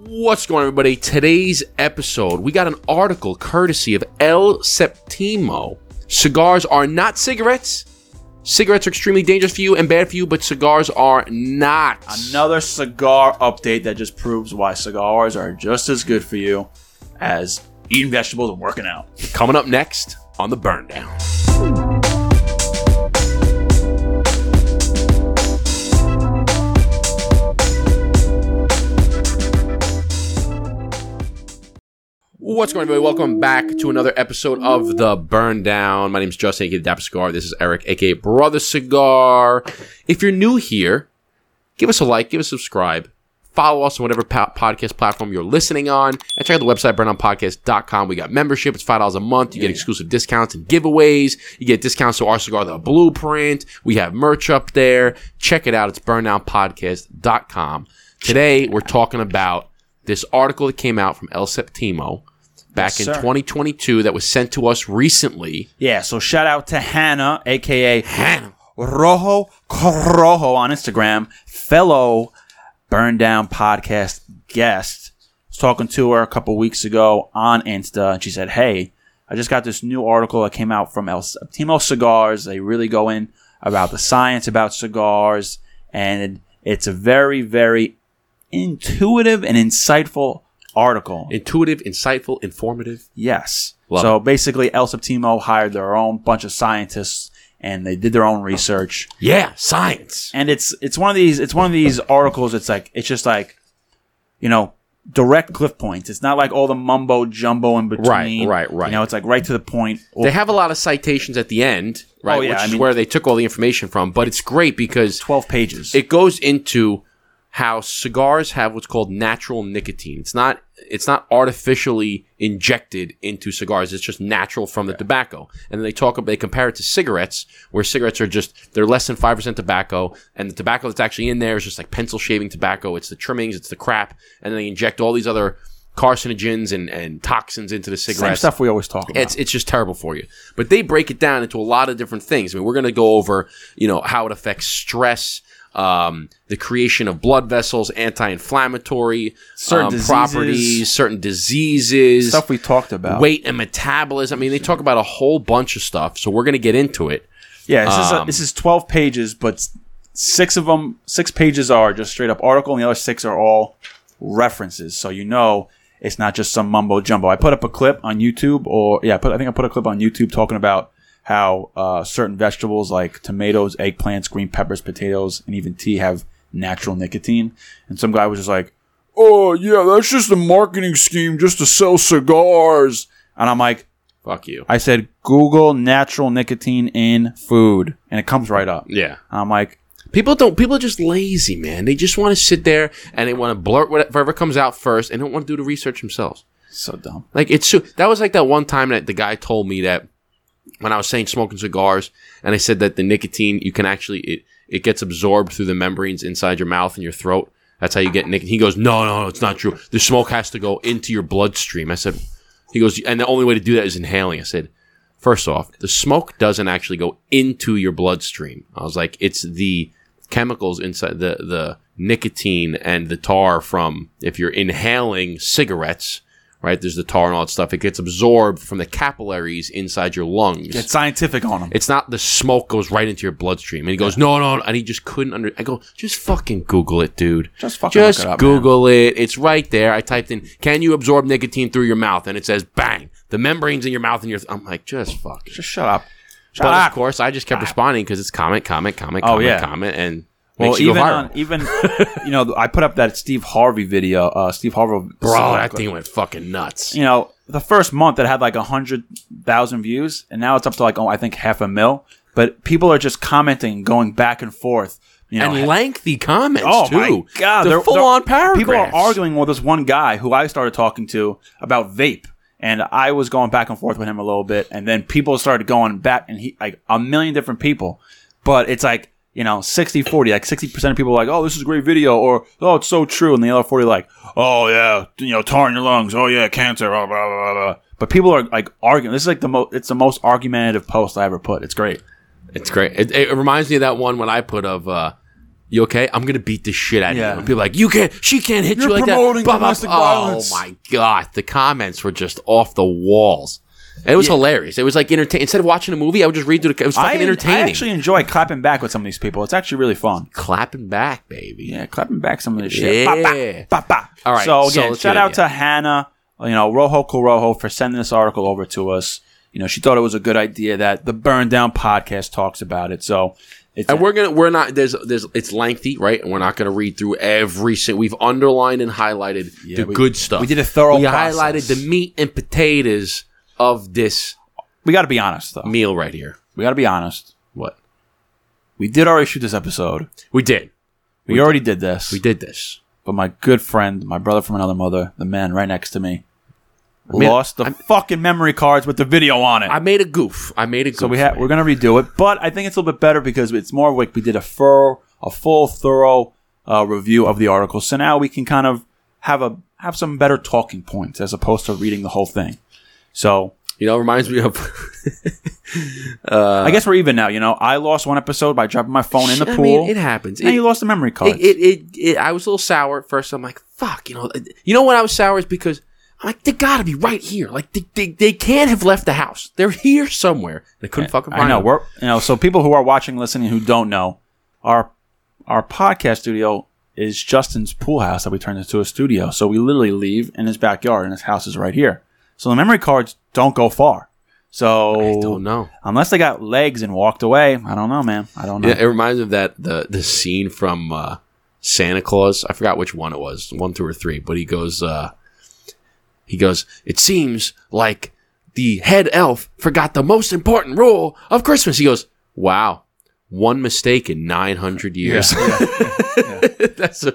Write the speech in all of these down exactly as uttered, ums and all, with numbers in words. What's going on, everybody? Today's episode, we got an article courtesy of El Septimo. Cigars are not cigarettes. Cigarettes are extremely dangerous for you and bad for you, but cigars are not. Another cigar update that just proves why cigars are just as good for you as eating vegetables and working out. Coming up next on The Burndown. What's going on, everybody? Welcome back to another episode of The Burndown. My name is Justin, aka The Dapper Cigar. This is Eric, aka Brother Cigar. If you're new here, give us a like, give us a subscribe, follow us on whatever po- podcast platform you're listening on, and check out the website, burn down podcast dot com. We got membership. It's five dollars a month. You get exclusive discounts and giveaways. You get discounts to our cigar, The Blueprint. We have merch up there. Check it out. It's burn down podcast dot com. Today, we're talking about this article that came out from El Septimo back yes, in twenty twenty-two that was sent to us recently. Yeah, so shout out to Hannah, a k a. Hannah Rojo Corojo on Instagram, fellow Burn Down podcast guest. I was talking to her a couple weeks ago on Insta, and she said, hey, I just got this new article that came out from El Septimo Cigars. They really go in about the science about cigars, and it's a very, very intuitive and insightful article. Intuitive, insightful, informative. Yes. Love so it. Basically, El Septimo hired their own bunch of scientists, and they did their own research. Yeah, science. And it's it's one of these it's one of these articles. It's like it's just like, you know, direct cliff points. It's not like all the mumbo jumbo in between. Right, right, right. You know, it's like right to the point. They have a lot of citations at the end, right? Oh, yeah. Which I is mean, where they took all the information from. But it's great because twelve pages. It goes into how cigars have what's called natural nicotine. It's not it's not artificially injected into cigars. It's just natural from the tobacco. And they talk they compare it to cigarettes, where cigarettes are just they're less than five percent tobacco, and the tobacco that's actually in there is just like pencil shaving tobacco. It's the trimmings, it's the crap, and then they inject all these other carcinogens and, and toxins into the cigarettes. Same stuff we always talk about. It's it's just terrible for you. But they break it down into a lot of different things. I mean, we're gonna go over, you know, how it affects stress. Um, the creation of blood vessels, anti-inflammatory certain um, properties, certain diseases. Stuff we talked about. Weight and metabolism. I mean, they talk about a whole bunch of stuff, so we're going to get into it. Yeah, this, um, is a, this is twelve pages, but six of them, six pages are just straight-up article, and the other six are all references, so you know it's not just some mumbo-jumbo. I put up a clip on YouTube, or yeah, I, put, I think I put a clip on YouTube talking about how uh, certain vegetables like tomatoes, eggplants, green peppers, potatoes, and even tea have natural nicotine. And some guy was just like, oh, yeah, that's just a marketing scheme just to sell cigars. And I'm like, fuck you. I said, Google natural nicotine in food. And it comes right up. Yeah. And I'm like, people don't, people are just lazy, man. They just want to sit there and they want to blurt whatever comes out first and don't want to do the research themselves. So dumb. Like, it's so, that was like that one time that the guy told me that when I was saying smoking cigars, and I said that the nicotine, you can actually, it, it gets absorbed through the membranes inside your mouth and your throat. That's how you get nicotine. He goes, no, no, no, it's not true. The smoke has to go into your bloodstream. I said, he goes, and the only way to do that is inhaling. I said, first off, the smoke doesn't actually go into your bloodstream. I was like, it's the chemicals inside, the, the nicotine and the tar from, if you're inhaling cigarettes, right, there's the tar and all that stuff. It gets absorbed from the capillaries inside your lungs. Get scientific on them. It's not the smoke goes right into your bloodstream. And he goes, yeah. no, no, no. And he just couldn't under. I go, just fucking Google it, dude. Just fucking just look it up, Google man. it. It's right there. I typed in, can you absorb nicotine through your mouth? And it says, bang, the membranes in your mouth and your. Th- I'm like, just fuck it. Just shut up. Shut but up. Of course, I just kept God. responding because it's comment, comment, comment, oh, comment, yeah. comment, and. Well, even on, even you know, I put up that Steve Harvey video. Uh, Steve Harvey, bro, that thing went fucking nuts. You know, the first month it had like a hundred thousand views, and now it's up to like oh, I think half a mil. But people are just commenting, going back and forth, you know, and lengthy comments. Oh too. my god, they're, they're full they're, on paragraphs. People are arguing with this one guy who I started talking to about vape, and I was going back and forth with him a little bit, and then people started going back, and he like a million different people, but it's like. You know, sixty forty, like sixty percent of people are like, oh, this is a great video, or, oh, it's so true. And the other forty like, oh, yeah, you know, tar in your lungs. Oh, yeah, cancer, blah, blah, blah, blah. But people are, like, arguing. This is, like, the most, it's the most argumentative post I ever put. It's great. It's great. It, it reminds me of that one when I put of, uh, you okay? I'm going to beat the shit out of yeah. you. And people are like, you can't, she can't hit You're you like that. You're promoting domestic violence. Oh my God. The comments were just off the walls. And it was yeah. hilarious. It was like entertaining. Instead of watching a movie, I would just read through the. It was fucking I, entertaining. I actually enjoy clapping back with some of these people. It's actually really fun. Clapping back, baby. Yeah, clapping back some of this shit. Yeah. Ba, ba, ba, ba. All right. So again, so shout out idea. to Hannah, you know, Rojo Corojo for sending this article over to us. You know, she thought it was a good idea that the Burn Down podcast talks about it. So, it's and a- we're gonna we're not there's there's it's lengthy, right? And we're not gonna read through every single. We've underlined and highlighted yeah, the we, good stuff. We did a thorough. We process. highlighted the meat and potatoes of this. We got to be honest, though. Meal right here. We got to be honest. What? We did already shoot this episode. We did. We, we already did. did this. We did this. But my good friend, my brother from another mother, the man right next to me. I mean, lost the I'm, fucking memory cards with the video on it. I made a goof. I made a goof. So we ha- we're going to redo it. But I think it's a little bit better because it's more like we did a, fur- a full, thorough uh, review of the article. So now we can kind of have a have some better talking points as opposed to reading the whole thing. So, you know, it reminds me of... uh, I guess we're even now, you know. I lost one episode by dropping my phone in the I pool. Mean, it happens. And it, you lost the memory cards. It, it, it, it, I was a little sour at first. I'm like, fuck, you know. You know when I was sour is because... I'm like, they gotta be right here. Like, they, they they can't have left the house. They're here somewhere. They couldn't I, fucking find I know. Them. We're, you know, so people who are watching, listening, who don't know, our our podcast studio is Justin's pool house that we turned into a studio. So we literally leave in his backyard, and his house is right here. So the memory cards don't go far. So I don't know. Unless they got legs and walked away, I don't know, man. I don't know. Yeah, it reminds me of that the the scene from uh, Santa Claus. I forgot which one it was, one, two, or three. But he goes. Uh, He goes, it seems like the head elf forgot the most important rule of Christmas. He goes, wow, one mistake in nine hundred years. Yeah, yeah, yeah. That's a,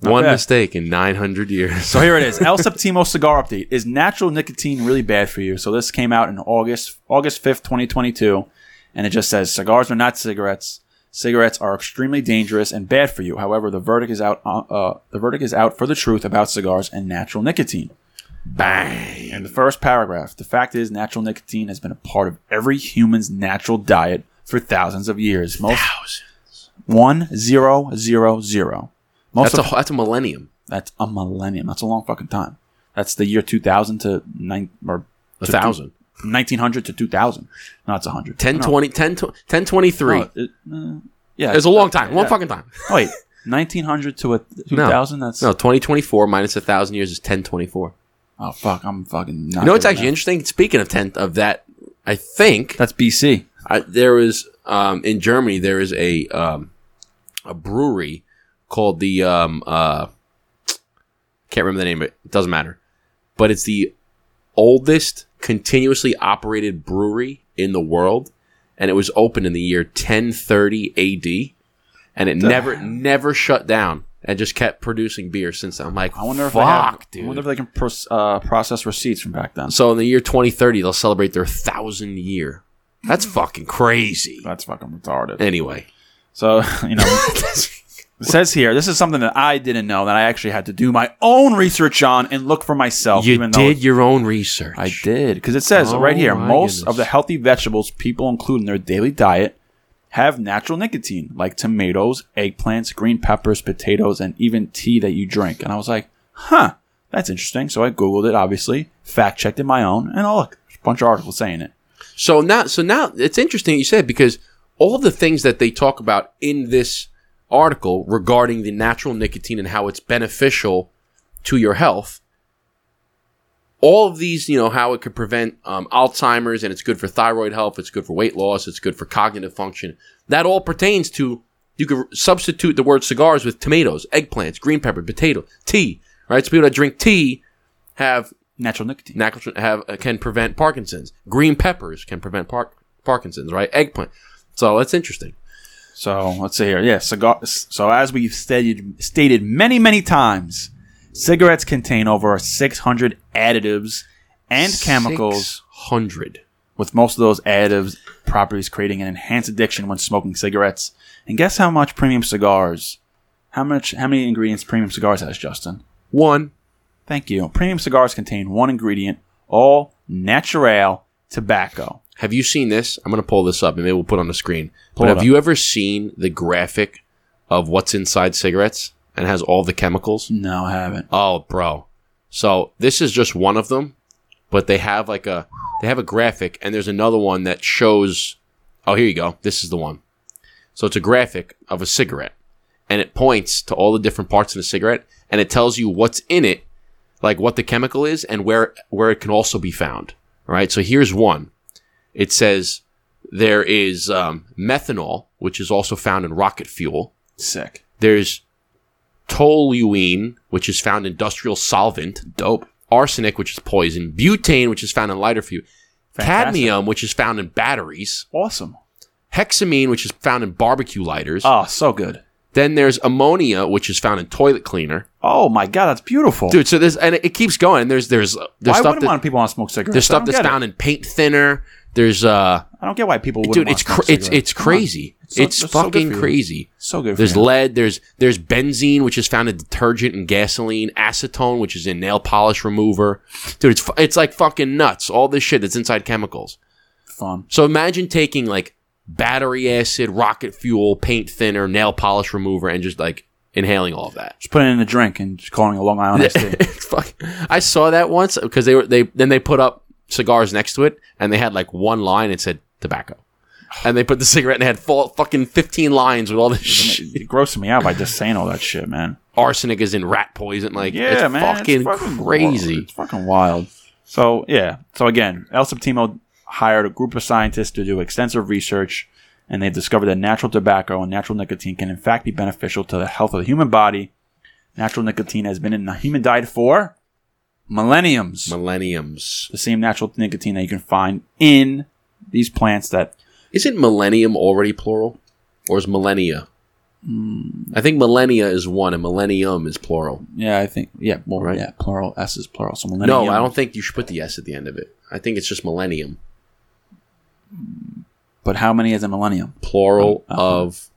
one bad. mistake in nine hundred years. So here it is. El Septimo Cigar Update. Is natural nicotine really bad for you? So this came out in August, August fifth, twenty twenty-two. And it just says, cigars are not cigarettes. Cigarettes are extremely dangerous and bad for you. However, the verdict is out. Uh, the verdict is out for the truth about cigars and natural nicotine. Bang! In the first paragraph, the fact is, natural nicotine has been a part of every human's natural diet for thousands of years. Most, thousands. One zero zero zero. Most that's of, a that's a millennium. That's a millennium. That's a long fucking time. That's the year two thousand to nine or a thousand. nineteen hundred to two thousand. No, it's one hundred. ten twenty, ten twenty-three. No, it, uh, yeah. It's a long time. Long yeah. fucking time. Oh, wait. nineteen hundred to two thousand? No. That's... No, twenty twenty-four minus one thousand years is ten twenty-four. Oh, fuck. I'm fucking not. You know what's actually that. interesting? Speaking of ten, of that, I think... That's B C. I, there is... Um, in Germany, there is a um, a brewery called the... Um, uh, can't remember the name of it. It doesn't matter. But it's the oldest... continuously operated brewery in the world, and it was opened in the year ten thirty A D, and it Duh. never never shut down and just kept producing beer since then. I'm like, I wonder if fuck, have, dude. I wonder if they can pro- uh, process receipts from back then. So in the year twenty thirty, they'll celebrate their thousand year. That's fucking crazy. That's fucking retarded. Anyway, so you know. It says here, this is something that I didn't know that I actually had to do my own research on and look for myself. You even did your own research. I did. Because it says oh, right here, most goodness. of the healthy vegetables people include in their daily diet have natural nicotine, like tomatoes, eggplants, green peppers, potatoes, and even tea that you drink. And I was like, huh, that's interesting. So I Googled it, obviously, fact-checked it my own, and oh, look, there's a bunch of articles saying it. So now, so now it's interesting you said, because all of the things that they talk about in this article regarding the natural nicotine and how it's beneficial to your health, all of these, you know, how it could prevent um, Alzheimer's, and it's good for thyroid health, it's good for weight loss, it's good for cognitive function. That all pertains to, you could substitute the word cigars with tomatoes, eggplants, green pepper, potato, tea, right? So people that drink tea have natural nicotine, natural, have uh, can prevent Parkinson's. Green peppers can prevent par- Parkinson's, right? Eggplant. So that's interesting. So let's see here. Yeah, cigar. So as we've stated, stated many, many times, cigarettes contain over six hundred additives and chemicals. six hundred. With most of those additives properties creating an enhanced addiction when smoking cigarettes. And guess how much premium cigars? How much? How many ingredients premium cigars has, Justin? One. Thank you. Premium cigars contain one ingredient, all natural tobacco. Have you seen this? I'm going to pull this up and maybe we'll put it on the screen. Pull but have up. you ever seen the graphic of what's inside cigarettes and has all the chemicals? No, I haven't. Oh, bro. So this is just one of them, but they have like a they have a graphic, and there's another one that shows. Oh, here you go. This is the one. So it's a graphic of a cigarette, and it points to all the different parts of the cigarette, and it tells you what's in it, like what the chemical is, and where where it can also be found. All right. So here's one. It says there is um, methanol, which is also found in rocket fuel. Sick. There's toluene, which is found in industrial solvent. Dope. Arsenic, which is poison. Butane, which is found in lighter fuel. Fantastic. Cadmium, which is found in batteries. Awesome. Hexamine, which is found in barbecue lighters. Oh, so good. Then there's ammonia, which is found in toilet cleaner. Oh my god, that's beautiful, dude. So there's and it, it keeps going. There's there's, there's why stuff wouldn't that, want people want to smoke cigarettes? There's stuff that's found it. in paint thinner. There's uh, I don't get why people wouldn't. Dude, want it's cr- it's it's crazy. It's, so, it's fucking so crazy. So good. For there's you. lead. There's there's benzene, which is found in detergent and gasoline. Acetone, which is in nail polish remover. Dude, it's it's like fucking nuts. All this shit that's inside chemicals. Fun. So imagine taking like. Battery acid, rocket fuel, paint thinner, nail polish remover, and just like inhaling all of that. Just putting it in a drink and just calling it a Long Island iced tea. Fuck, I saw that once because they were they then they put up cigars next to it, and they had like one line and said tobacco, and they put the cigarette and they had full, fucking fifteen lines with all this shit. It grosses me out by just saying all that shit, man. Arsenic is in rat poison. Like yeah, it's, man, fucking it's fucking crazy. Wild. It's fucking wild. So yeah. So again, El Septimo hired a group of scientists to do extensive research, and they've discovered that natural tobacco and natural nicotine can in fact be beneficial to the health of the human body. Natural nicotine has been in the human diet for millenniums. Millenniums. The same natural nicotine that you can find in these plants that... Isn't millennium already plural? Or is millennia? Mm. I think millennia is one and millennium is plural. Yeah, I think... Yeah, well, right? Yeah, plural. S is plural. So millennium. No, I don't think you should put the S at the end of it. I think it's just millennium. But how many is a millennium? Plural oh, oh. of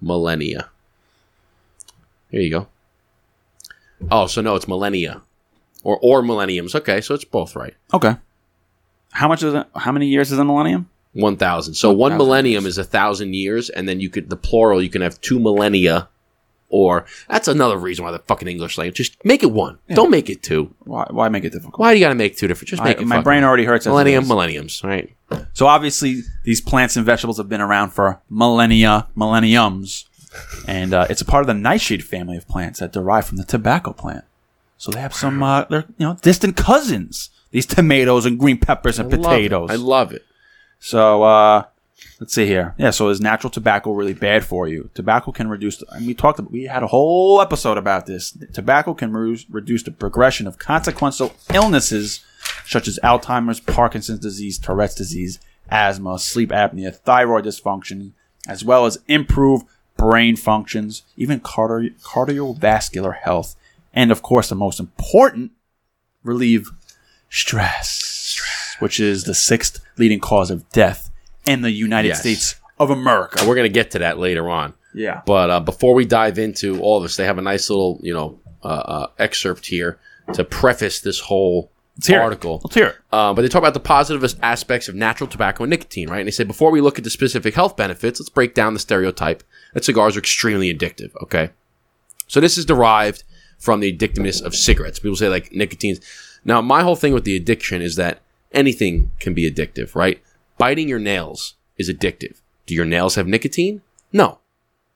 millennia. There you go. Oh, so no, it's millennia, or or millenniums. Okay, so it's both right. Okay. How much is it? How many years is a millennium? One thousand. So one, one millennium years. is a thousand years, and then you could the plural. You can have two millennia, or that's another reason why the fucking English language just make it one. Yeah. Don't make it two. Why? Why make it difficult? Why do you got to make two different? Just make I, it. My brain one. already hurts. Millennium, millenniums. Right. So obviously, these plants and vegetables have been around for millennia, millenniums, and uh, it's a part of the nightshade family of plants that derive from the tobacco plant. So they have some, uh, they're you know distant cousins. These tomatoes and green peppers and I potatoes. Love I love it. So uh, let's see here. Yeah. So is natural tobacco really bad for you? Tobacco can reduce. And we talked. We had a whole episode about this. Tobacco can re- reduce the progression of consequential illnesses, such as Alzheimer's, Parkinson's disease, Tourette's disease, asthma, sleep apnea, thyroid dysfunction, as well as improve brain functions, even cardio- cardiovascular health, and of course, the most important, relieve stress, stress, which is the sixth leading cause of death in the United yes. States of America. We're gonna get to that later on. Yeah, but uh, before we dive into all this, they have a nice little, you know, uh, uh, excerpt here to preface this whole. Let's hear article. It. Let's hear it. Uh, but they talk about the positive aspects of natural tobacco and nicotine, right? And they say, before we look at the specific health benefits, let's break down the stereotype that cigars are extremely addictive, okay? So this is derived from the addictiveness of cigarettes. People say, like, nicotine's. Now, my whole thing with the addiction is that anything can be addictive, right? Biting your nails is addictive. Do your nails have nicotine? No.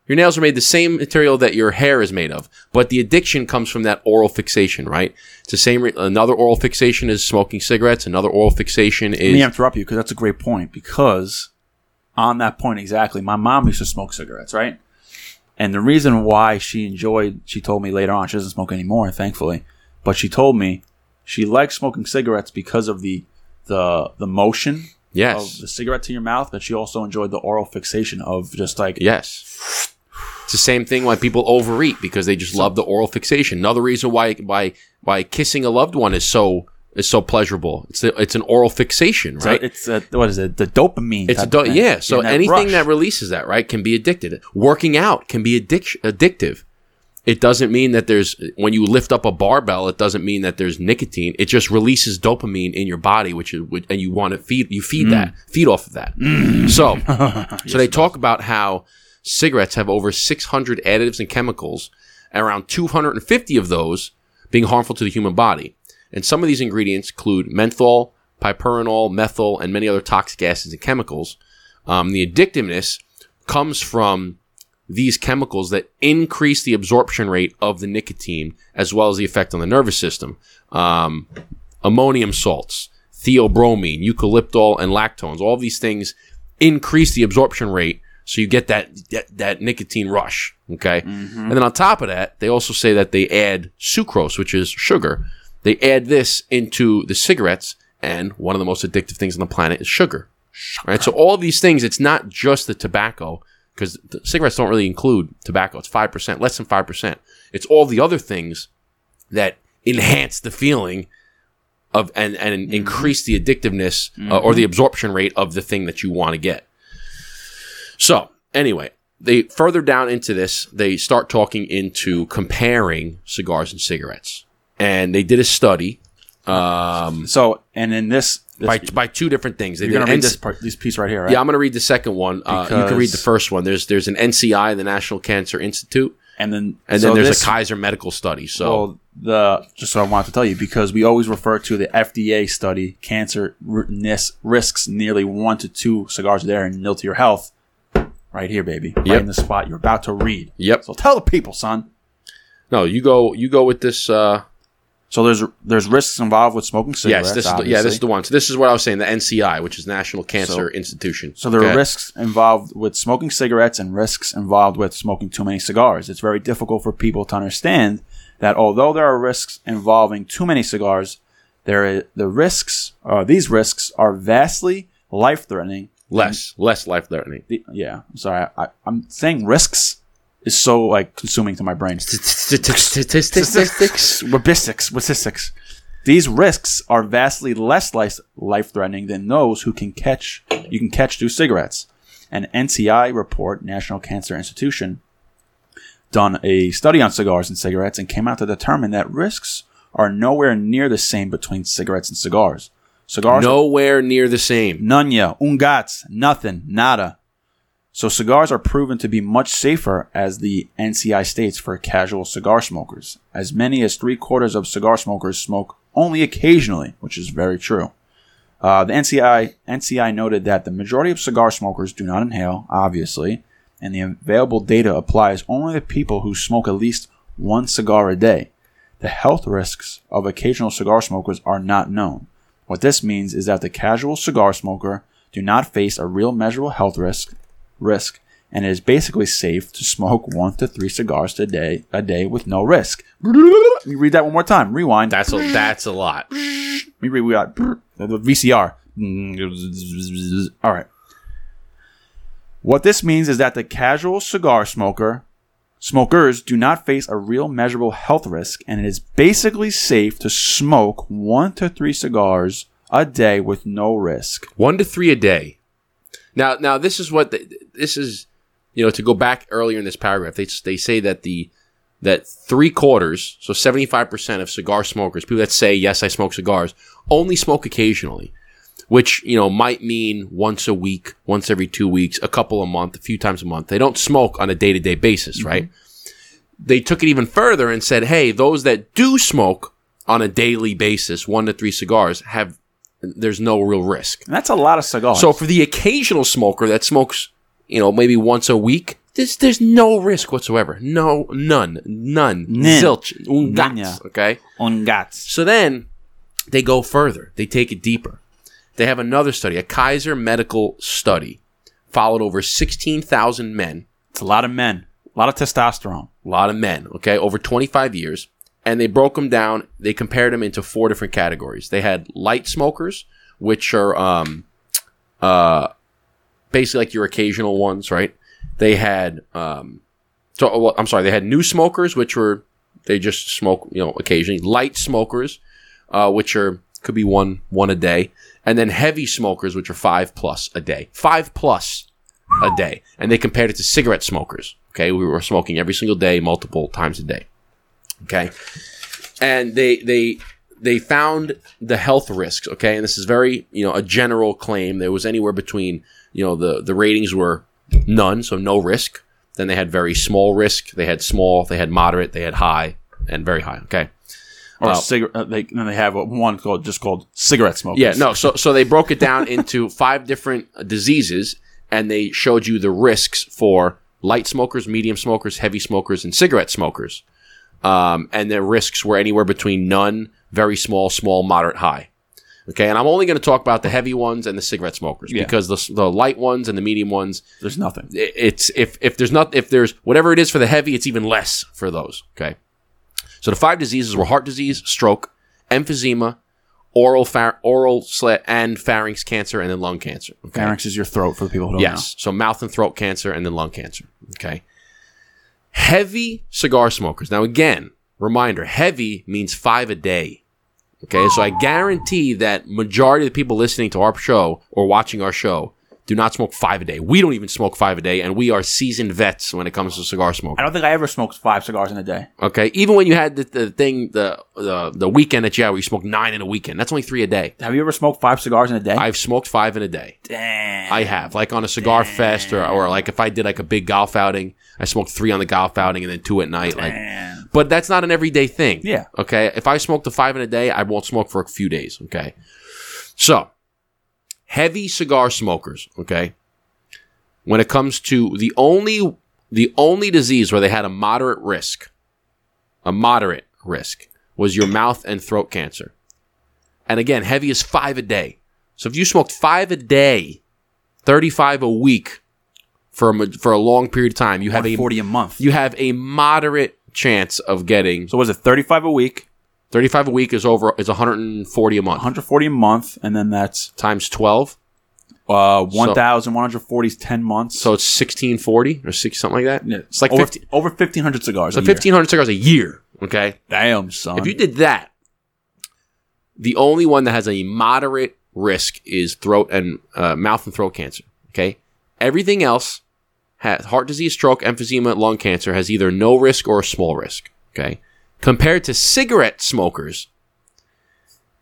Your nails are made the same material that your hair is made of, but the addiction comes from that oral fixation, right? It's the same. Re- another oral fixation is smoking cigarettes. Another oral fixation is. Let me interrupt you because that's a great point. Because on that point exactly, my mom used to smoke cigarettes, right? And the reason why she enjoyed, she told me later on, she doesn't smoke anymore, thankfully. But she told me she liked smoking cigarettes because of the the the motion. Yes. Of the cigarette to your mouth, but she also enjoyed the oral fixation of just like. Yes. It's the same thing why people overeat because they just love the oral fixation. Another reason why why why kissing a loved one is so is so pleasurable. It's a, it's an oral fixation, right? So it's a, what is it? The dopamine. It's a do- yeah. So that anything rush. that releases that, right, can be addicted. Working out can be addic- addictive. It doesn't mean that there's when you lift up a barbell. It doesn't mean that there's nicotine. It just releases dopamine in your body, which is and you want to feed you feed mm. that feed off of that. Mm. So so yes, they talk about how. cigarettes have over six hundred additives and chemicals, and around two hundred fifty of those being harmful to the human body. And some of these ingredients include menthol, pyperenol, methyl, and many other toxic acids and chemicals. Um, the addictiveness comes from these chemicals that increase the absorption rate of the nicotine, as well as the effect on the nervous system. Um, ammonium salts, theobromine, eucalyptol, and lactones, all these things increase the absorption rate, so you get that that, that nicotine rush, okay? Mm-hmm. And then on top of that, they also say that they add sucrose, which is sugar. They add this into the cigarettes, and one of the most addictive things on the planet is sugar. Sugar. All right, so all these things, it's not just the tobacco, because cigarettes don't really include tobacco. It's five percent, less than five percent. It's all the other things that enhance the feeling of and, and mm-hmm. increase the addictiveness mm-hmm. uh, or the absorption rate of the thing that you want to get. So anyway, they further down into this, they start talking into comparing cigars and cigarettes. And they did a study. Um, so, and in this... this by, by two different things. They you're going to read this, part, this piece right here, right? Yeah, I'm going to read the second one. Uh, you can read the first one. There's there's an N C I, the National Cancer Institute. And then and so then there's this, a Kaiser Medical Study. So well, the just what I wanted to tell you, because we always refer to the F D A study, cancer r- nis- risks nearly one to two cigars a day and nil to your health. Right here, baby. Right yep. in the spot you're about to read. Yep. So tell the people, son. No, you go you go with this... Uh, So there's there's risks involved with smoking cigarettes. Yes, this is the, yeah, this is the one. So this is what I was saying, the N C I, which is National Cancer so, Institution. So there okay. are risks involved with smoking cigarettes and risks involved with smoking too many cigars. It's very difficult for people to understand that although there are risks involving too many cigars, there is, the risks uh, these risks are vastly life-threatening. Less, and, less life-threatening. The, yeah, I'm sorry. I, I'm saying risks. Is so like consuming to my brain. Statistics, statistics, statistics, statistics. These risks are vastly less life-threatening than those who can catch. You can catch through cigarettes. An N C I report, National Cancer Institution, done a study on cigars and cigarettes and came out to determine that risks are nowhere near the same between cigarettes and cigars. Cigars nowhere are, near the same. None ya, un gats, nothing, nada. So cigars are proven to be much safer, as the N C I states, for casual cigar smokers. As many as three quarters of cigar smokers smoke only occasionally, which is very true. Uh, the N C I noted that the majority of cigar smokers do not inhale, obviously, and the available data applies only to people who smoke at least one cigar a day. The health risks of occasional cigar smokers are not known. What this means is that the casual cigar smoker do not face a real measurable health risk. risk and it is basically safe to smoke one to three cigars a day a day with no risk. Let me read that one more time. Rewind. That's a that's a lot. Let me read the V C R. All right. What this means is that the casual cigar smoker smokers do not face a real measurable health risk, and it is basically safe to smoke one to three cigars a day with no risk. One to three a day. Now, now this is what the, this is. You know, to go back earlier in this paragraph, they they say that the that three quarters, so seventy five percent of cigar smokers, people that say yes, I smoke cigars, only smoke occasionally, which you know might mean once a week, once every two weeks, a couple a month, a few times a month. They don't smoke on a day to day basis, mm-hmm. right? They took it even further and said, hey, those that do smoke on a daily basis, one to three cigars, have. There's no real risk. And that's a lot of cigars. So for the occasional smoker that smokes, you know, maybe once a week, there's there's no risk whatsoever. No, none, none, Nin. zilch, ungats. Okay, ungats. So then they go further. They take it deeper. They have another study, a Kaiser Medical Study, followed over sixteen thousand men. It's a lot of men. A lot of testosterone. A lot of men. Okay, over twenty-five years. And they broke them down. They compared them into four different categories. They had light smokers, which are um, uh, basically like your occasional ones, right? They had, um, so, well, I'm sorry, they had new smokers, which were they just smoke, you know, occasionally. Light smokers, uh, which are could be one one a day, and then heavy smokers, which are five plus a day, five plus a day. And they compared it to cigarette smokers. Okay, we were smoking every single day, multiple times a day. Okay, and they they they found the health risks. Okay, and this is very you know a general claim. There was anywhere between you know the the ratings were none, so no risk, Then they had very small risk. They had small, they had moderate, they had high, and very high. Okay. Or uh, cigarette. They, then they have one called just called cigarette smokers. Yeah. No. So so they broke it down into five different diseases, and they showed you the risks for light smokers, medium smokers, heavy smokers, and cigarette smokers. Um, and their risks were anywhere between none, very small, small, moderate, high. Okay, and I'm only going to talk about the heavy ones and the cigarette smokers yeah. because the the light ones and the medium ones, there's nothing. It, it's if if there's not if there's whatever it is for the heavy, it's even less for those. Okay, so the five diseases were heart disease, stroke, emphysema, oral phar- oral slit and pharynx cancer, and then lung cancer. Okay? Pharynx is your throat for the people who don't yes. know. Yes, so mouth and throat cancer, and then lung cancer. Okay, heavy cigar smokers. Now again, reminder: heavy means five a day. Okay, so I guarantee that majority of the people listening to our show or watching our show do not smoke five a day. We don't even smoke five a day, and we are seasoned vets when it comes to cigar smoking. I don't think I ever smoked five cigars in a day. Okay, even when you had the, the thing, the, the the weekend that you had where you smoked nine in a weekend, that's only three a day. Have you ever smoked five cigars in a day? I've smoked five in a day. Damn. I have, like on a cigar Damn. fest or, or like if I did like a big golf outing, I smoked three on the golf outing and then two at night. Damn. Like, but that's not an everyday thing. Yeah. Okay, if I smoked a five in a day, I won't smoke for a few days. Okay, so. Heavy cigar smokers, okay, when it comes to the only the only disease where they had a moderate risk, a moderate risk, was your mouth and throat cancer. And again, heavy is five a day. So if you smoked five a day, thirty-five a week for a, for a long period of time, you have a forty a month. You have a moderate chance of getting. So was it thirty-five a week? thirty-five a week is over is one hundred forty a month. one hundred forty a month, and then that's times twelve. Uh, one thousand one hundred forty is ten months. So it's sixteen forty or six something like that. Yeah. It's like over, fifty, over fifteen hundred cigars. So a fifteen hundred year. Cigars a year, okay? Damn, son. If you did that, the only one that has a moderate risk is throat and uh, mouth and throat cancer, okay? Everything else has heart disease, stroke, emphysema, lung cancer has either no risk or a small risk, okay? Compared to cigarette smokers,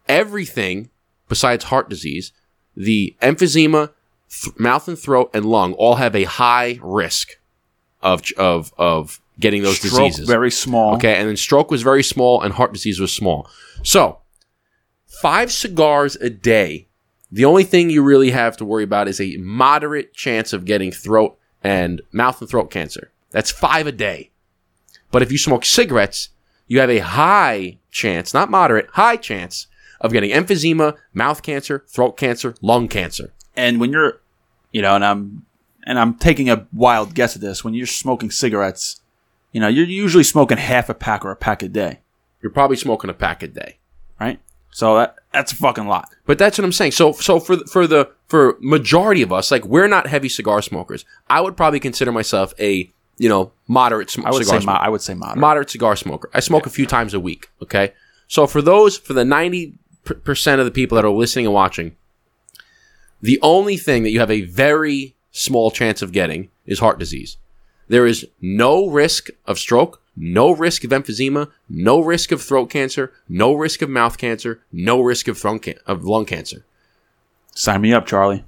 everything besides heart disease, the emphysema, th- mouth and throat, and lung all have a high risk of of of getting those stroke, diseases. Stroke, very small. Okay, and then stroke was very small, and heart disease was small. So, five cigars a day, the only thing you really have to worry about is a moderate chance of getting throat and mouth and throat cancer. That's five a day. But if you smoke cigarettes, you have a high chance, not moderate, high chance of getting emphysema, mouth cancer, throat cancer, lung cancer. And when you're, you know, and I'm and I'm taking a wild guess at this, when you're smoking cigarettes, you know, you're usually smoking half a pack or a pack a day. You're probably smoking a pack a day, right? So that that's a fucking lot. But that's what I'm saying. So so for for the for majority of us, like we're not heavy cigar smokers. I would probably consider myself a You know, moderate sm- I would cigar say mo- smoker. I would say moderate. Moderate cigar smoker. I smoke yeah. a few times a week, okay? So for those, for the ninety percent of the people that are listening and watching, the only thing that you have a very small chance of getting is heart disease. There is no risk of stroke, no risk of emphysema, no risk of throat cancer, no risk of mouth cancer, no risk of, throat can- of lung cancer. Sign me up, Charlie.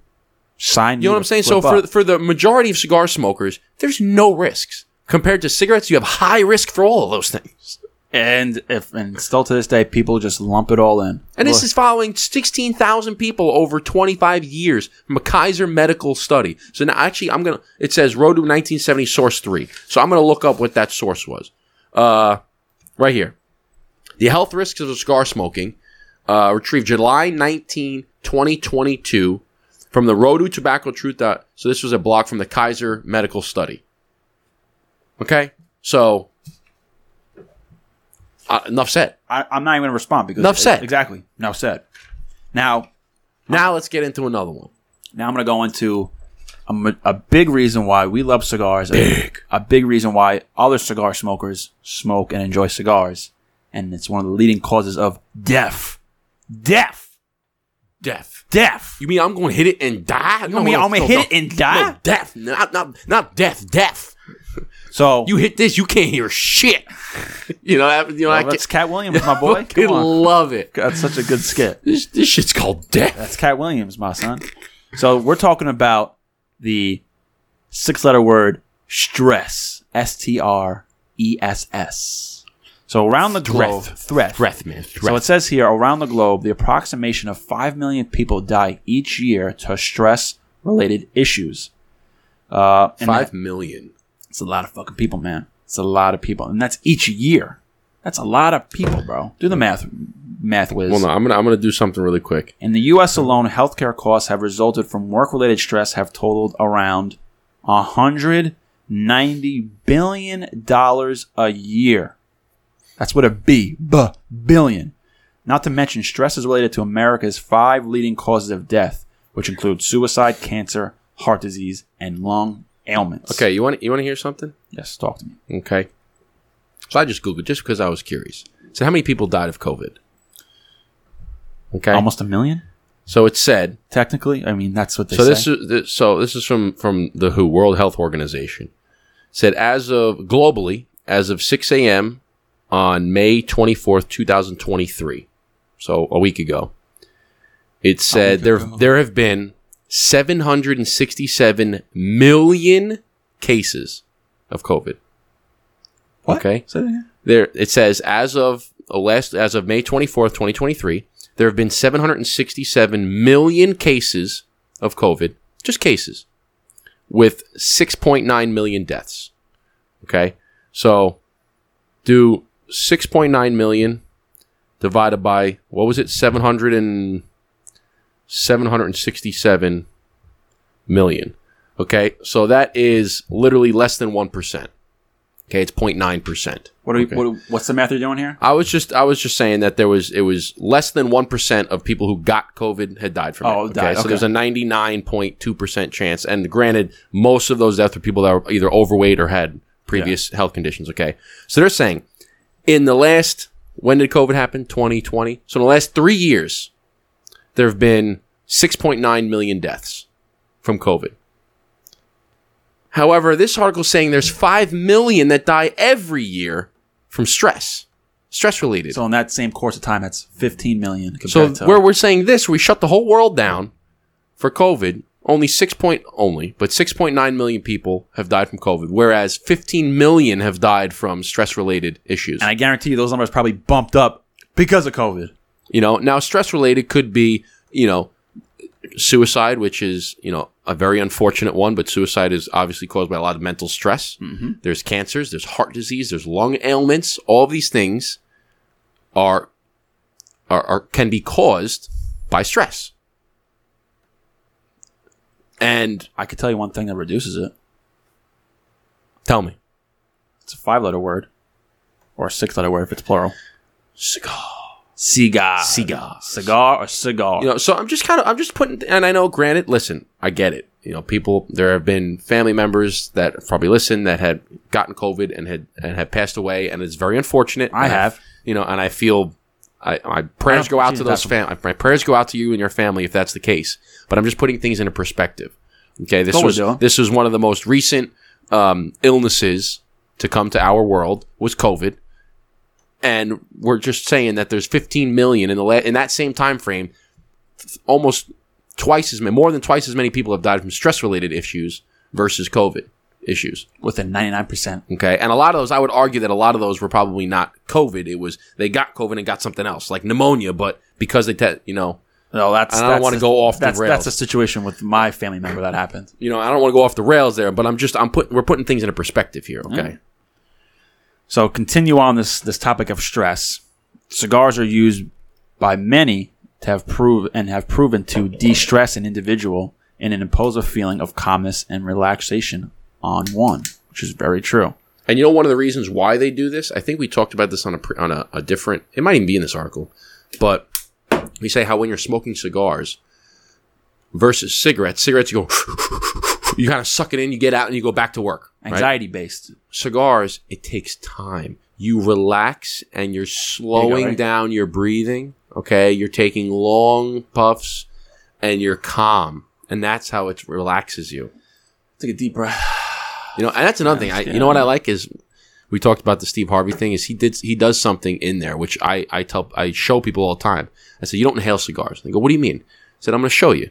Sign you know what I'm saying? So for, for the majority of cigar smokers, there's no risks. Compared to cigarettes, you have high risk for all of those things. And if and still to this day, people just lump it all in. And Look. This is following sixteen thousand people over twenty-five years from a Kaiser Medical Study. So now actually, I'm going to – it says Road to nineteen seventy Source three. So I'm going to look up what that source was. Uh, right here. The health risks of cigar smoking, uh, retrieved July nineteenth, twenty twenty-two – from the Road to Tobacco Truth. So this was a blog from the Kaiser Medical Study. Okay? So, uh, enough said. I, I'm not even going to respond because... Enough it, said. Exactly. Enough said. Now... Now I'm, let's get into another one. Now I'm going to go into a, a big reason why we love cigars. Big. A, a big reason why other cigar smokers smoke and enjoy cigars. And it's one of the leading causes of death. Death. Death. Death. You mean I'm going to hit it and die? You no, mean I'm going to hit no, it and die? No, death. Not, not, not death. Death. So you hit this, you can't hear shit. You know, I, you know well, that's Cat Williams, my boy. I love it. That's such a good skit. This, this shit's called death. That's Cat Williams, my son. So we're talking about the six-letter word stress. S T R E S S. So around the globe. Threat. Threat. So it says here, around the globe, the approximation of five million people die each year to stress-related issues. Uh, five million. It's a lot of fucking people, man. It's a lot of people. And that's each year. That's a lot of people, bro. Do the math, math whiz. Well, no, I'm gonna I'm gonna do something really quick. In the U S alone, healthcare costs have resulted from work-related stress have totaled around one hundred ninety billion dollars a year. That's what a B, B, billion. Not to mention, stress is related to America's five leading causes of death, which include suicide, cancer, heart disease, and lung ailments. Okay, you want you want to hear something? Yes, talk to me. Okay. So I just Googled just because I was curious. So how many people died of COVID? Okay, almost a million. So it said technically. I mean, that's what they. So say. this is this, so this is from from the W H O, World Health Organization. It said as of globally, as of six a.m. on May twenty-fourth, twenty twenty-three, so a week ago, it said there ago. there have been seven hundred sixty-seven million cases of COVID. What? Okay. So, yeah. There it says as of last as of May twenty-fourth, twenty twenty-three, there have been seven hundred sixty-seven million cases of COVID, just cases, with six point nine million deaths. Okay? So do six point nine million divided by what was it? seven hundred and seven hundred sixty-seven million. Okay? So that is literally less than one percent. Okay, it's zero point nine percent. What are we, okay. what, what's the math you're doing here? I was just I was just saying that there was it was less than one percent of people who got COVID had died from oh, it. Oh, died. Okay? Okay. So there's a ninety-nine point two percent chance. And granted, most of those deaths were people that were either overweight or had previous yeah. health conditions. Okay, so they're saying in the last when did COVID happen? twenty twenty. So in the last three years, there have been six point nine million deaths from COVID. However, this article is saying there's five million that die every year from stress, stress-related. So in that same course of time, that's fifteen million. So to- where we're saying this, we shut the whole world down for COVID. Only six point only, but six point nine million people have died from COVID, whereas fifteen million have died from stress-related issues. And I guarantee you, those numbers probably bumped up because of COVID. You know, now stress-related could be, you know, suicide, which is, you know, a very unfortunate one, but suicide is obviously caused by a lot of mental stress. Mm-hmm. There's cancers, there's heart disease, there's lung ailments. All of these things are, are, are can be caused by stress. And I could tell you one thing that reduces it. Tell me. It's a five-letter word, or a six-letter word if it's plural. Cigar. Cigar, cigar, cigar, or cigar. You know, so I'm just kind of, I'm just putting, and I know, granted, listen, I get it. You know, people, there have been family members that probably listen that had gotten COVID and had and had passed away, and it's very unfortunate. I have, you know, and I feel, I my prayers go out to those family. My prayers go out to you and your family if that's the case. But I'm just putting things into perspective. Okay, this was this was one of the most recent um, illnesses to come to our world was COVID. And we're just saying that there's fifteen million in the la- in that same time frame, almost twice as many, more than twice as many people have died from stress-related issues versus COVID issues. With a ninety-nine percent. Okay. And a lot of those, I would argue that a lot of those were probably not COVID. It was they got COVID and got something else, like pneumonia, but because they, te- you know, no, that's, I don't want to go off the rails. That's a situation with my family member that happened. You know, I don't want to go off the rails there, but I'm just, I'm putting, we're putting things into perspective here. Okay. Mm. So continue on this this topic of stress. Cigars are used by many to have prove and have proven to de-stress an individual and impose a feeling of calmness and relaxation on one, which is very true. And you know one of the reasons why they do this? I think we talked about this on a on a, a different. It might even be in this article, but we say how when you're smoking cigars versus cigarettes, cigarettes you go. You kind of suck it in, you get out, and you go back to work. Anxiety-based. Right? Cigars, it takes time. You relax, and you're slowing you go, right? down your breathing, okay? You're taking long puffs, and you're calm. And that's how it relaxes you. Take a deep breath. You know, and that's another thing. I, you know what I like is we talked about the Steve Harvey thing is he did he does something in there, which I, I, tell, I show people all the time. I say, you don't inhale cigars. And they go, what do you mean? I said, I'm going to show you.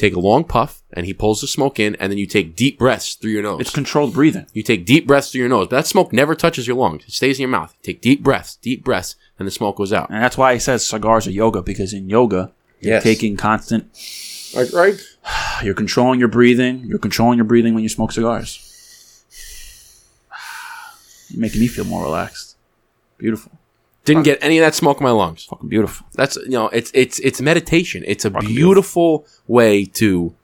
take a long puff, and he pulls the smoke in, and then you take deep breaths through your nose. It's controlled breathing. You take deep breaths through your nose. But that smoke never touches your lungs. It stays in your mouth. Take deep breaths, deep breaths, and the smoke goes out. And that's why he says cigars are yoga, because in yoga, you're yes. taking constant... Right, right. You're controlling your breathing. You're controlling your breathing when you smoke cigars. You're making me feel more relaxed. Beautiful. Didn't get any of that smoke in my lungs. Fucking beautiful. That's, you know, it's it's it's meditation. It's a beautiful, beautiful way to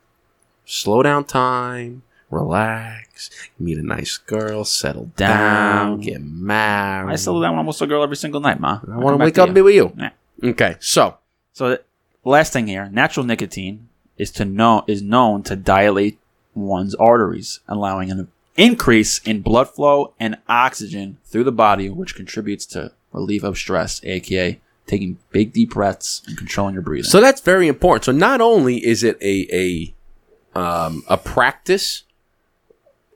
slow down time, relax, meet a nice girl, settle down, down get married. I settle down almost a girl every single night, ma. I, I want to wake up and be with you. Yeah. Okay, so so last thing here, natural nicotine is to know is known to dilate one's arteries, allowing an increase in blood flow and oxygen through the body, which contributes to relief of stress, aka taking big deep breaths and controlling your breathing. So that's very important. So not only is it a a um, a practice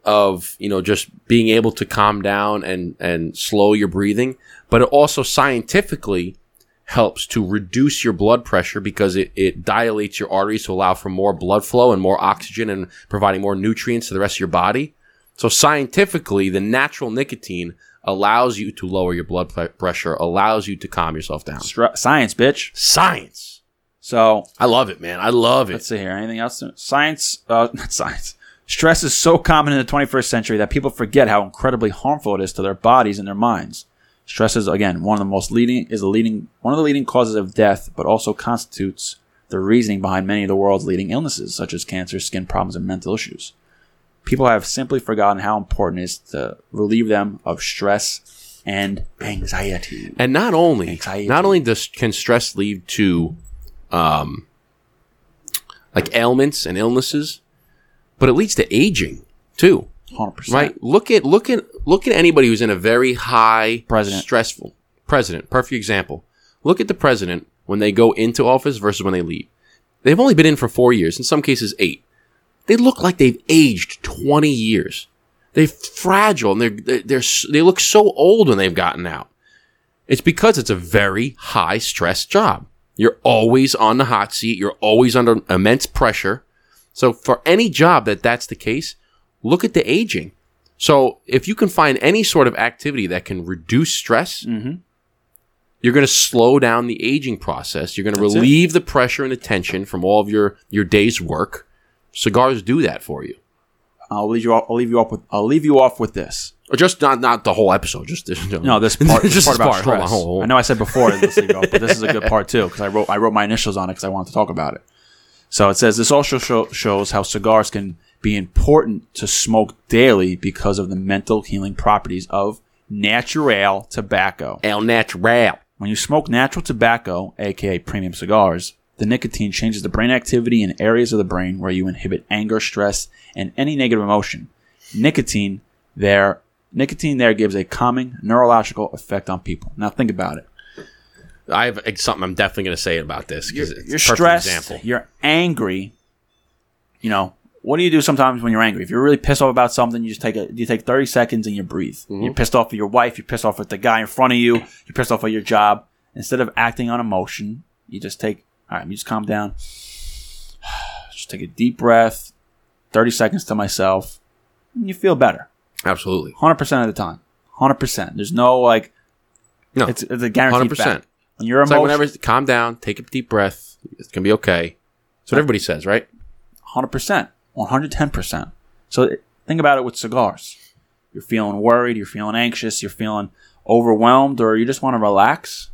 of, you know, just being able to calm down and and slow your breathing, but it also scientifically helps to reduce your blood pressure because it, it dilates your arteries to allow for more blood flow and more oxygen and providing more nutrients to the rest of your body. So scientifically, the natural nicotine allows you to lower your blood p- pressure, allows you to calm yourself down. Stru- science, bitch. Science. So I love it, man. I love it. Let's see here. Anything else? Science. Uh, not science. Stress is so common in the twenty-first century that people forget how incredibly harmful it is to their bodies and their minds. Stress is, again, one of the most leading is the leading one of the leading causes of death, but also constitutes the reasoning behind many of the world's leading illnesses, such as cancer, skin problems, and mental issues. People have simply forgotten how important it is to relieve them of stress and anxiety. And not only, anxiety. not only does can stress lead to, um, like ailments and illnesses, but it leads to aging too. one hundred percent Right? Look at look at look at anybody who's in a very high president. stressful president. Perfect example. Look at the president when they go into office versus when they leave. They've only been in for four years. In some cases, eight. They look like they've aged twenty years. They're fragile, and they're, they're, they're, they look so old when they've gotten out. It's because it's a very high-stress job. You're always on the hot seat. You're always under immense pressure. So for any job that that's the case, look at the aging. So if you can find any sort of activity that can reduce stress, mm-hmm. you're going to slow down the aging process. You're going to that's relieve it. the pressure and the tension from all of your, your day's work. Cigars do that for you. I'll leave you. Off, I'll leave you off with. I'll leave you off with this. Or just not not the whole episode. Just this. You know, no, this part. This part about part. Stress. Hold on, hold on, hold on. I know I said before this, ago, but this is a good part too because I wrote I wrote my initials on it because I wanted to talk about it. So it says this also show, shows how cigars can be important to smoke daily because of the mental healing properties of natural tobacco. El natural. When you smoke natural tobacco, aka premium cigars. The nicotine changes the brain activity in areas of the brain where you inhibit anger, stress, and any negative emotion. Nicotine there, nicotine there gives a calming neurological effect on people. Now think about it. I have something I'm definitely going to say about this. You're, it's you're stressed. Example. You're angry. You know, what do you do sometimes when you're angry? If you're really pissed off about something, you just take a, you take thirty seconds and you breathe. Mm-hmm. You're pissed off at your wife. You're pissed off at the guy in front of you. You're pissed off at your job. Instead of acting on emotion, you just take... All right, just calm down. Just take a deep breath, thirty seconds to myself, and you feel better. Absolutely. one hundred percent of the time. one hundred percent. There's no, like, no. It's, it's a guaranteed fact. When you're emotional. It's like whenever, calm down, take a deep breath. It's going to be okay. That's what everybody says, right? one hundred percent. one hundred ten percent. So think about it with cigars. You're feeling worried. You're feeling anxious. You're feeling overwhelmed, or you just want to relax.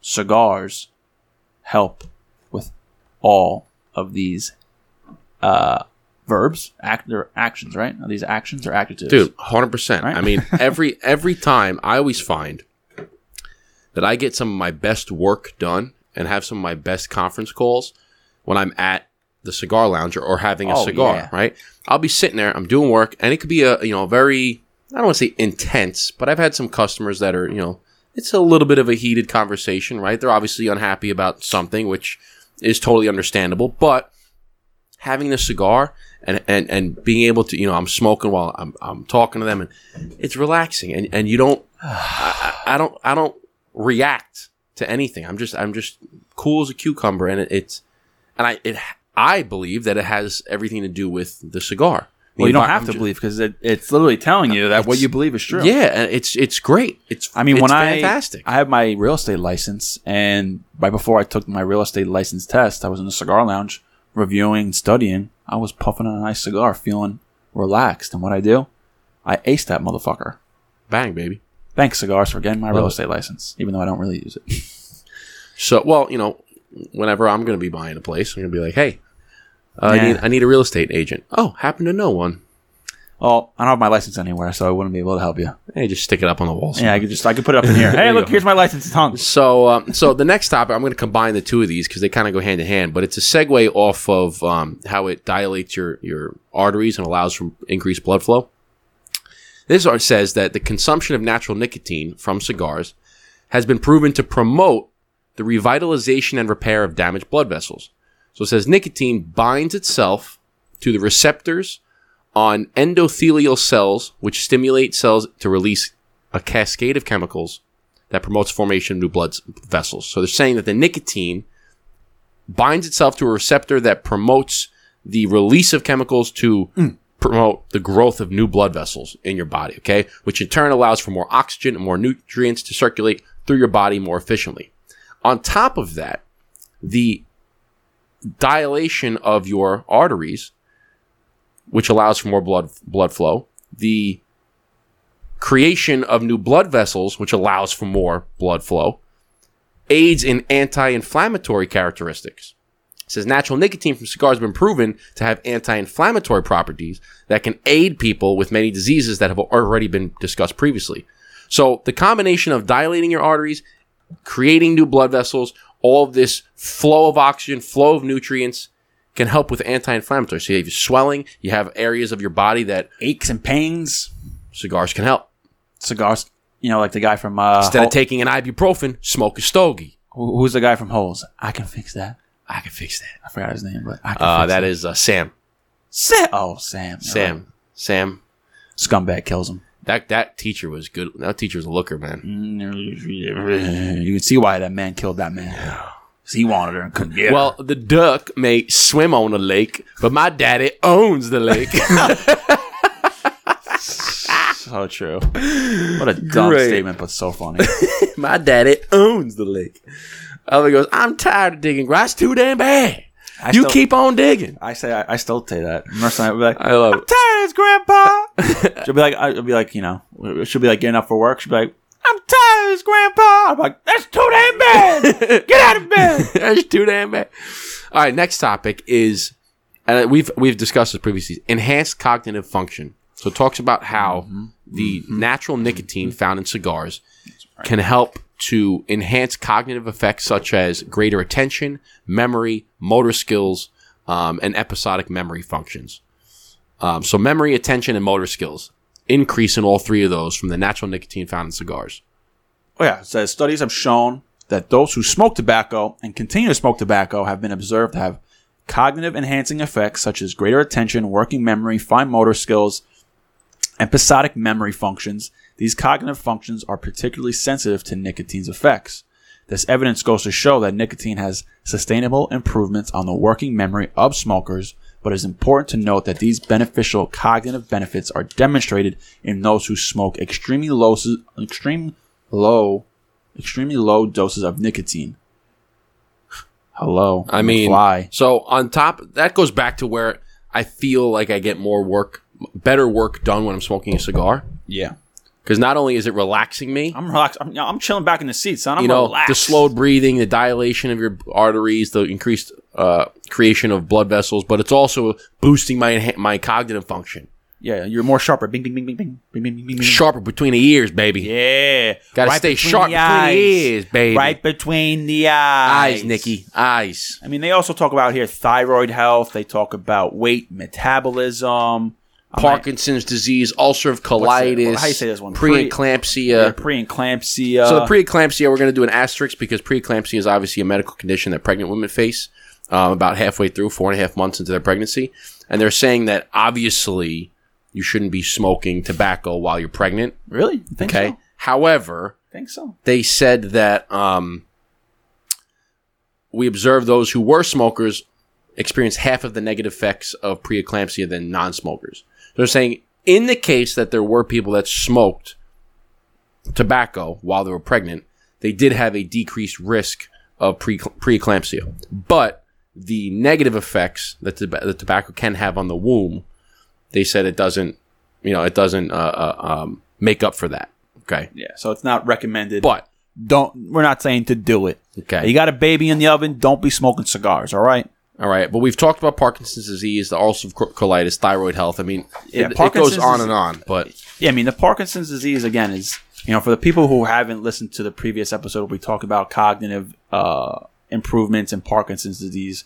Cigars help with all of these uh, verbs, act or actions, right? Are these actions or adjectives? Dude, one hundred percent. Right? I mean, every every time I always find that I get some of my best work done and have some of my best conference calls when I'm at the cigar lounge or, or having a oh, cigar, yeah. right? I'll be sitting there, I'm doing work, and it could be a you know very, I don't want to say intense, but I've had some customers that are, you know, it's a little bit of a heated conversation, right? They're obviously unhappy about something, which is totally understandable. But having the cigar and, and, and being able to, you know, I'm smoking while I'm I'm talking to them, and it's relaxing. And, and you don't, I, I don't, I don't react to anything. I'm just I'm just cool as a cucumber, and it, it's And I it, I believe that it has everything to do with the cigar. Well, you don't have to believe because it, it's literally telling you that what you believe is true. Yeah, it's it's great. It's I mean, it's when fantastic. I I have my real estate license, and right before I took my real estate license test, I was in a cigar lounge reviewing, studying. I was puffing on a nice cigar, feeling relaxed. And what I do, I ace that motherfucker. Bang, baby. Thanks, cigars, for getting my Love real estate it. license, even though I don't really use it. So, well, you know, whenever I'm going to be buying a place, I'm going to be like, hey. Uh, I need I need a real estate agent. Oh, happen to know one. Oh, I don't have my license anywhere, so I wouldn't be able to help you. Hey, just stick it up on the wall. Somewhere. Yeah, I could just I could put it up in here. Hey, look, here's my license. It's hung. So, um, so the next topic, I'm going to combine the two of these because they kind of go hand in hand. But it's a segue off of um, how it dilates your your arteries and allows for increased blood flow. This article says that the consumption of natural nicotine from cigars has been proven to promote the revitalization and repair of damaged blood vessels. So it says nicotine binds itself to the receptors on endothelial cells, which stimulate cells to release a cascade of chemicals that promotes formation of new blood vessels. So they're saying that the nicotine binds itself to a receptor that promotes the release of chemicals to mm. promote the growth of new blood vessels in your body, okay? Which in turn allows for more oxygen and more nutrients to circulate through your body more efficiently. On top of that, the dilation of your arteries, which allows for more blood blood flow, the creation of new blood vessels, which allows for more blood flow, aids in anti-inflammatory characteristics. It says natural nicotine from cigars has been proven to have anti-inflammatory properties that can aid people with many diseases that have already been discussed previously. So the combination of dilating your arteries, creating new blood vessels, all of this flow of oxygen, flow of nutrients can help with anti-inflammatory. So you have swelling, you have areas of your body that aches and pains. Cigars can help. Cigars, you know, like the guy from uh, instead Hol- of taking an ibuprofen, smoke a stogie. Who, who's the guy from Holes? I can fix that. I can fix that. I forgot his name, but I can uh, fix that. That is uh, Sam. Sam. Oh, Sam. Sam. Right. Sam. Scumbag kills him. That that teacher was good. That teacher was a looker, man. You can see why that man killed that man. Because he wanted her and couldn't get her. Well, the duck may swim on a lake, but my daddy owns the lake. So true. What a dumb Great. statement, but so funny. My daddy owns the lake. Other goes, I'm tired of digging grass too damn bad. I you still, keep on digging. I say, I, I still say that. Next time I'll be like, I love I'm it. tired of this, Grandpa. She'll be like, I'll be like, you know, she'll be like getting up for work. She'll be like, I'm tired of this, Grandpa. I'm like, that's too damn bad. Get out of bed. That's too damn bad. All right, next topic is, and uh, we've we've discussed this previously, enhanced cognitive function. So it talks about how mm-hmm. the mm-hmm. natural nicotine mm-hmm. found in cigars right. can help to enhance cognitive effects such as greater attention, memory, motor skills, um, and episodic memory functions. Um, so memory, attention, and motor skills increase in all three of those from the natural nicotine found in cigars. Oh, yeah. It says studies have shown that those who smoke tobacco and continue to smoke tobacco have been observed to have cognitive enhancing effects such as greater attention, working memory, fine motor skills, episodic memory functions. These cognitive functions are particularly sensitive to nicotine's effects. This evidence goes to show that nicotine has sustainable improvements on the working memory of smokers, but it is important to note that these beneficial cognitive benefits are demonstrated in those who smoke extremely low, extreme low, extremely low doses of nicotine. Hello, I mean, why? So on top, that goes back to where I feel like I get more work, better work done when I'm smoking a cigar. Yeah. Because not only is it relaxing me. I'm relaxed. I'm, I'm chilling back in the seat, son. I'm you know, relaxed. The slowed breathing, the dilation of your arteries, the increased uh, creation of blood vessels, but it's also boosting my my cognitive function. Yeah, you're more sharper. Bing, bing, bing, bing, bing, bing, bing, bing, bing. Sharper between the ears, baby. Yeah. Got to right stay between sharp the between the ears, baby. Right between the eyes. Eyes, Nikki. Eyes. I mean, they also talk about here thyroid health. They talk about weight metabolism. Parkinson's disease, ulcerative colitis, well, how you say this one? Preeclampsia. Pre- yeah, preeclampsia. So the preeclampsia, we're going to do an asterisk because preeclampsia is obviously a medical condition that pregnant women face um, about halfway through, four and a half months into their pregnancy. And they're saying that obviously you shouldn't be smoking tobacco while you're pregnant. Really? You think okay. so? However, I think so. They said that um, we observed those who were smokers experience half of the negative effects of preeclampsia than non-smokers. They're saying in the case that there were people that smoked tobacco while they were pregnant, they did have a decreased risk of pre- preeclampsia. But the negative effects that the, the tobacco can have on the womb, they said it doesn't, you know, it doesn't uh, uh, um, make up for that. Okay. Yeah. So it's not recommended. But don't. We're not saying to do it. Okay. You got a baby in the oven. Don't be smoking cigars. All right. All right. But we've talked about Parkinson's disease, the ulcerative colitis, thyroid health. I mean, yeah, it, it goes on and on. But yeah, I mean, the Parkinson's disease again is, you know, for the people who haven't listened to the previous episode where we talk about cognitive uh, improvements in Parkinson's disease.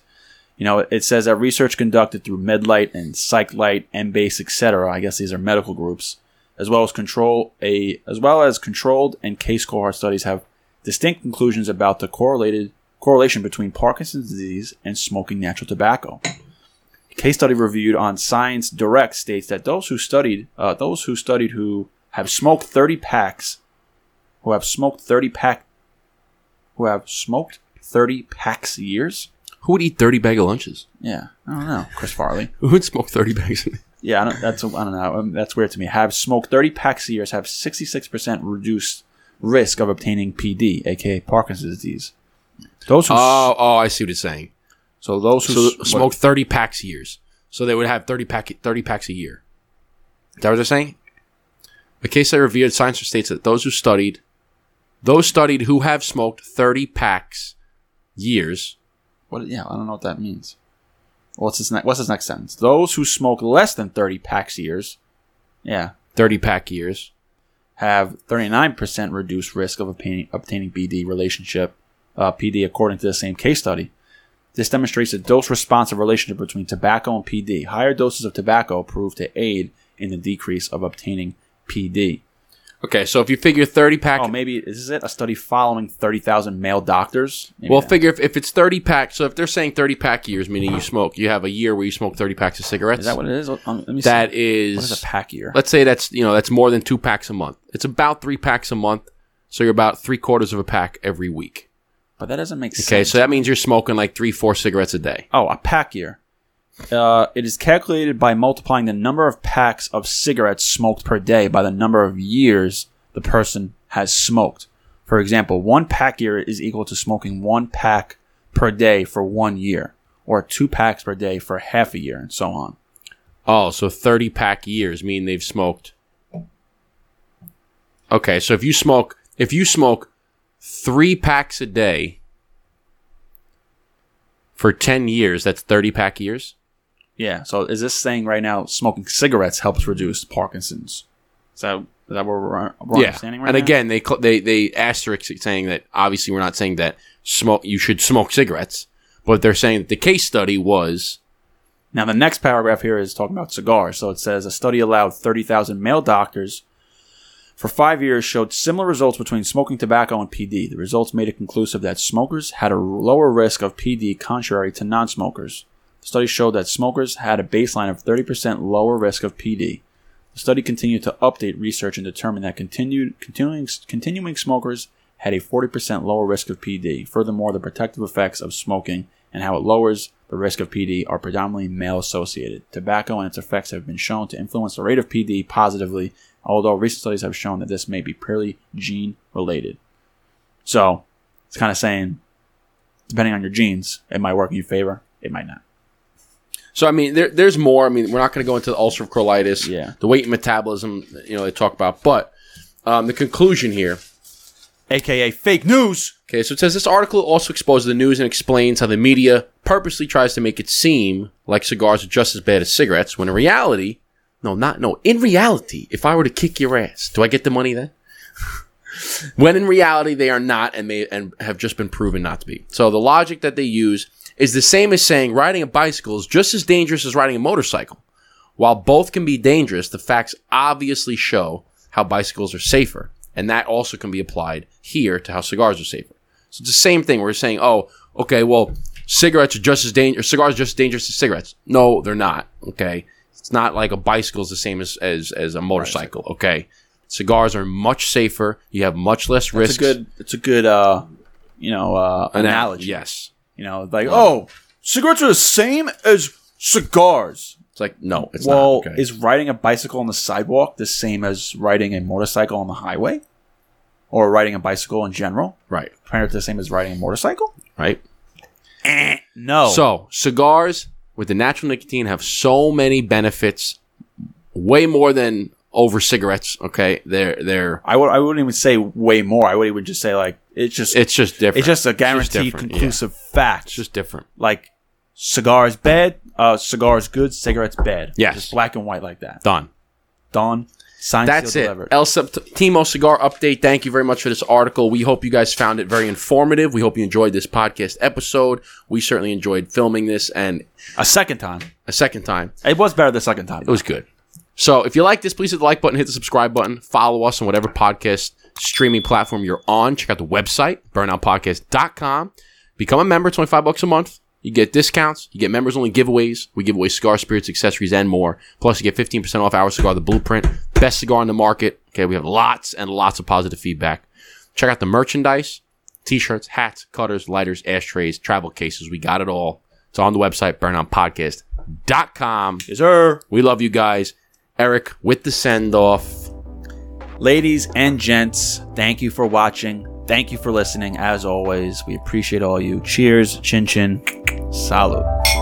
You know, it says that research conducted through MedLite and PsycLIT, Embase, et cetera. I guess these are medical groups, as well as control a as well as controlled and case cohort studies have distinct conclusions about the correlated correlation between Parkinson's disease and smoking natural tobacco. A case study reviewed on Science Direct states that those who studied uh, those who studied who have smoked thirty packs, who have smoked thirty pack, who have smoked thirty packs years. Who would eat thirty bag of lunches? Yeah, I don't know. Chris Farley. Who would smoke thirty bags? Yeah, I don't, that's I don't know. That's weird to me. Have smoked thirty packs a year, have sixty-six percent reduced risk of obtaining P D, aka Parkinson's disease. Those who oh, oh, I see what it's saying. So those who so smoked thirty packs a year, so they would have thirty pack thirty packs a year. Is that what they're saying? A case that reviewed science states that those who studied, those studied who have smoked thirty packs years. What? Yeah, I don't know what that means. What's this next? What's this next sentence? Those who smoke less than thirty packs years, yeah, thirty pack years, have thirty-nine percent reduced risk of obtaining obtaining P D relationship, uh, P D according to the same case study. This demonstrates a dose-responsive relationship between tobacco and P D. Higher doses of tobacco prove to aid in the decrease of obtaining P D. Okay, so if you figure thirty pack, oh, maybe is it a study following thirty thousand male doctors? Maybe well, not. Figure if, if it's thirty pack. So if they're saying thirty pack years, meaning you smoke, you have a year where you smoke thirty packs of cigarettes. Is that what it is? Um, let me that see. Is what is a pack year? Let's say that's you know that's more than two packs a month. It's about three packs a month, so you're about three quarters of a pack every week. But that doesn't make sense. Okay, so that means you're smoking like three, four cigarettes a day. Oh, a pack year. Uh, it is calculated by multiplying the number of packs of cigarettes smoked per day by the number of years the person has smoked. For example, one pack year is equal to smoking one pack per day for one year, or two packs per day for half a year, and so on. Oh, so thirty pack years mean they've smoked. Okay, so if you smoke, if you smoke three packs a day for ten years, that's thirty pack years. Yeah, so is this saying right now smoking cigarettes helps reduce Parkinson's? Is that, is that what we're, we're yeah. understanding right and now? And again, they they they asterisk saying that obviously we're not saying that smoke you should smoke cigarettes, but they're saying that the case study was... Now the next paragraph here is talking about cigars. So it says a study allowed thirty thousand male doctors for five years showed similar results between smoking tobacco and P D. The results made it conclusive that smokers had a lower risk of P D contrary to non-smokers. The study showed that smokers had a baseline of thirty percent lower risk of P D. The study continued to update research and determined that continued, continuing, continuing smokers had a forty percent lower risk of P D. Furthermore, the protective effects of smoking and how it lowers the risk of P D are predominantly male-associated. Tobacco and its effects have been shown to influence the rate of P D positively, although recent studies have shown that this may be purely gene-related. So, it's kind of saying, depending on your genes, it might work in your favor, it might not. So, I mean, there, there's more. I mean, we're not going to go into the ulcerative colitis, yeah. the weight and metabolism, you know, they talk about. But um, the conclusion here, a k a fake news. Okay, so it says this article also exposes the news and explains how the media purposely tries to make it seem like cigars are just as bad as cigarettes, when in reality, no, not, no, in reality, if I were to kick your ass, do I get the money then? When in reality, they are not and may and have just been proven not to be. So the logic that they use is the same as saying riding a bicycle is just as dangerous as riding a motorcycle. While both can be dangerous, the facts obviously show how bicycles are safer. And that also can be applied here to how cigars are safer. So it's the same thing. We're saying, oh, okay, well, cigarettes are just as dangerous. Cigars are just as dangerous as cigarettes. No, they're not. Okay, it's not like a bicycle is the same as as, as a motorcycle. Okay, cigars are much safer. You have much less risk. It's a good. It's a good. Uh, you know, uh, analogy. Yes. You know, like oh, cigarettes are the same as cigars. It's like, no, it's well, not. Well, okay. Is riding a bicycle on the sidewalk the same as riding a motorcycle on the highway? Or riding a bicycle in general? Right. Apparently the same as riding a motorcycle? Right. Eh, no. So, cigars with the natural nicotine have so many benefits, way more than over cigarettes, okay? They're they're I would I wouldn't even say way more. I would even just say like it's just it's just different. It's just a guaranteed just conclusive yeah. fact. It's just different. Like cigars bad, uh cigars good, cigarettes bad. Yes. Just black and white like that. Done. Done. Signed, that's it. Delivered. El Septimo Cigar Update. Thank you very much for this article. We hope you guys found it very informative. We hope you enjoyed this podcast episode. We certainly enjoyed filming this. And a second time. A second time. It was better the second time. It was good. So if you like this, please hit the like button, hit the subscribe button, follow us on whatever podcast streaming platform you're on. Check out the website, burnout podcast dot com. Become a member, twenty-five bucks a month. You get discounts. You get members-only giveaways. We give away cigar, spirits, accessories, and more. Plus, you get fifteen percent off our cigar, The Blueprint. Best cigar on the market. Okay, we have lots and lots of positive feedback. Check out the merchandise. T-shirts, hats, cutters, lighters, ashtrays, travel cases. We got it all. It's on the website, burn on podcast dot com. Yes, sir. We love you guys. Eric with the send-off. Ladies and gents, thank you for watching. Thank you for listening. As always, we appreciate all you. Cheers. Chin chin. Salud.